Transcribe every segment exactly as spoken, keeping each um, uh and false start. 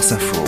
France Info.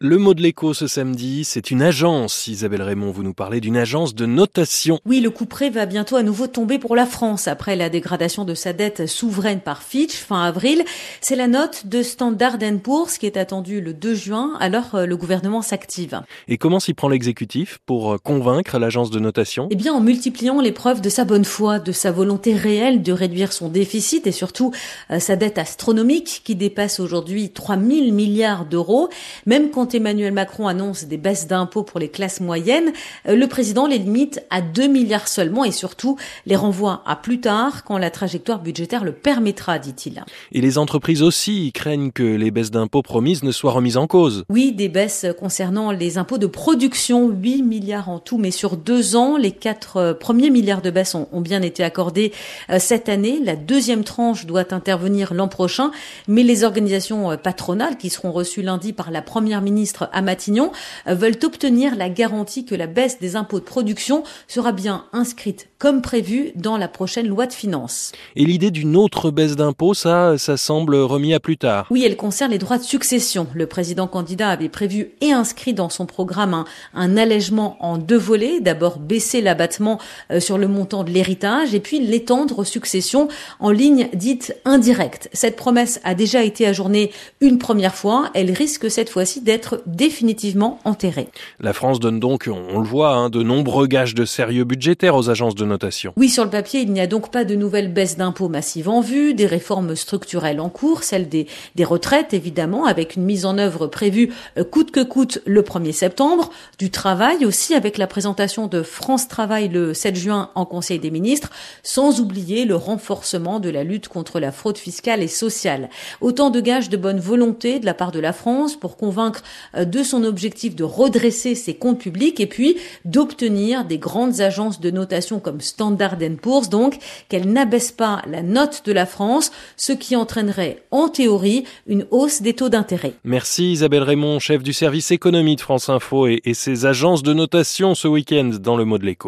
Le mot de l'écho ce samedi, c'est une agence. Isabelle Raymond, vous nous parlez d'une agence de notation. Oui, le couperet va bientôt à nouveau tomber pour la France après la dégradation de sa dette souveraine par Fitch fin avril. C'est la note de Standard and Poor's qui est attendue le deux juin, alors le gouvernement s'active. Et comment s'y prend l'exécutif pour convaincre l'agence de notation ? Eh bien, en multipliant les preuves de sa bonne foi, de sa volonté réelle de réduire son déficit et surtout euh, sa dette astronomique qui dépasse aujourd'hui trois mille milliards d'euros, même quand Emmanuel Macron annonce des baisses d'impôts pour les classes moyennes, le président les limite à deux milliards seulement et surtout les renvoie à plus tard quand la trajectoire budgétaire le permettra, dit-il. Et les entreprises aussi craignent que les baisses d'impôts promises ne soient remises en cause. Oui, des baisses concernant les impôts de production, huit milliards en tout, mais sur deux ans, les quatre premiers milliards de baisses ont bien été accordés cette année. La deuxième tranche doit intervenir l'an prochain, mais les organisations patronales qui seront reçues lundi par la première ministre à Matignon veulent obtenir la garantie que la baisse des impôts de production sera bien inscrite comme prévu dans la prochaine loi de finances. Et l'idée d'une autre baisse d'impôts, ça, ça semble remis à plus tard. Oui, elle concerne les droits de succession. Le président candidat avait prévu et inscrit dans son programme un, un allègement en deux volets. D'abord, baisser l'abattement sur le montant de l'héritage et puis l'étendre aux successions en ligne dite indirecte. Cette promesse a déjà été ajournée une première fois. Elle risque cette fois-ci d'être définitivement enterré. La France donne donc, on le voit, hein, de nombreux gages de sérieux budgétaires aux agences de notation. Oui, sur le papier, il n'y a donc pas de nouvelles baisses d'impôts massives en vue, des réformes structurelles en cours, celle des, des retraites évidemment, avec une mise en œuvre prévue euh, coûte que coûte le premier septembre, du travail aussi avec la présentation de France Travail le sept juin en Conseil des ministres, sans oublier le renforcement de la lutte contre la fraude fiscale et sociale. Autant de gages de bonne volonté de la part de la France pour convaincre de son objectif de redresser ses comptes publics et puis d'obtenir des grandes agences de notation comme Standard and Poor's, donc, qu'elles n'abaissent pas la note de la France, ce qui entraînerait, en théorie, une hausse des taux d'intérêt. Merci Isabelle Raymond, chef du service économie de France Info et, et ses agences de notation ce week-end dans le mot de l'écho.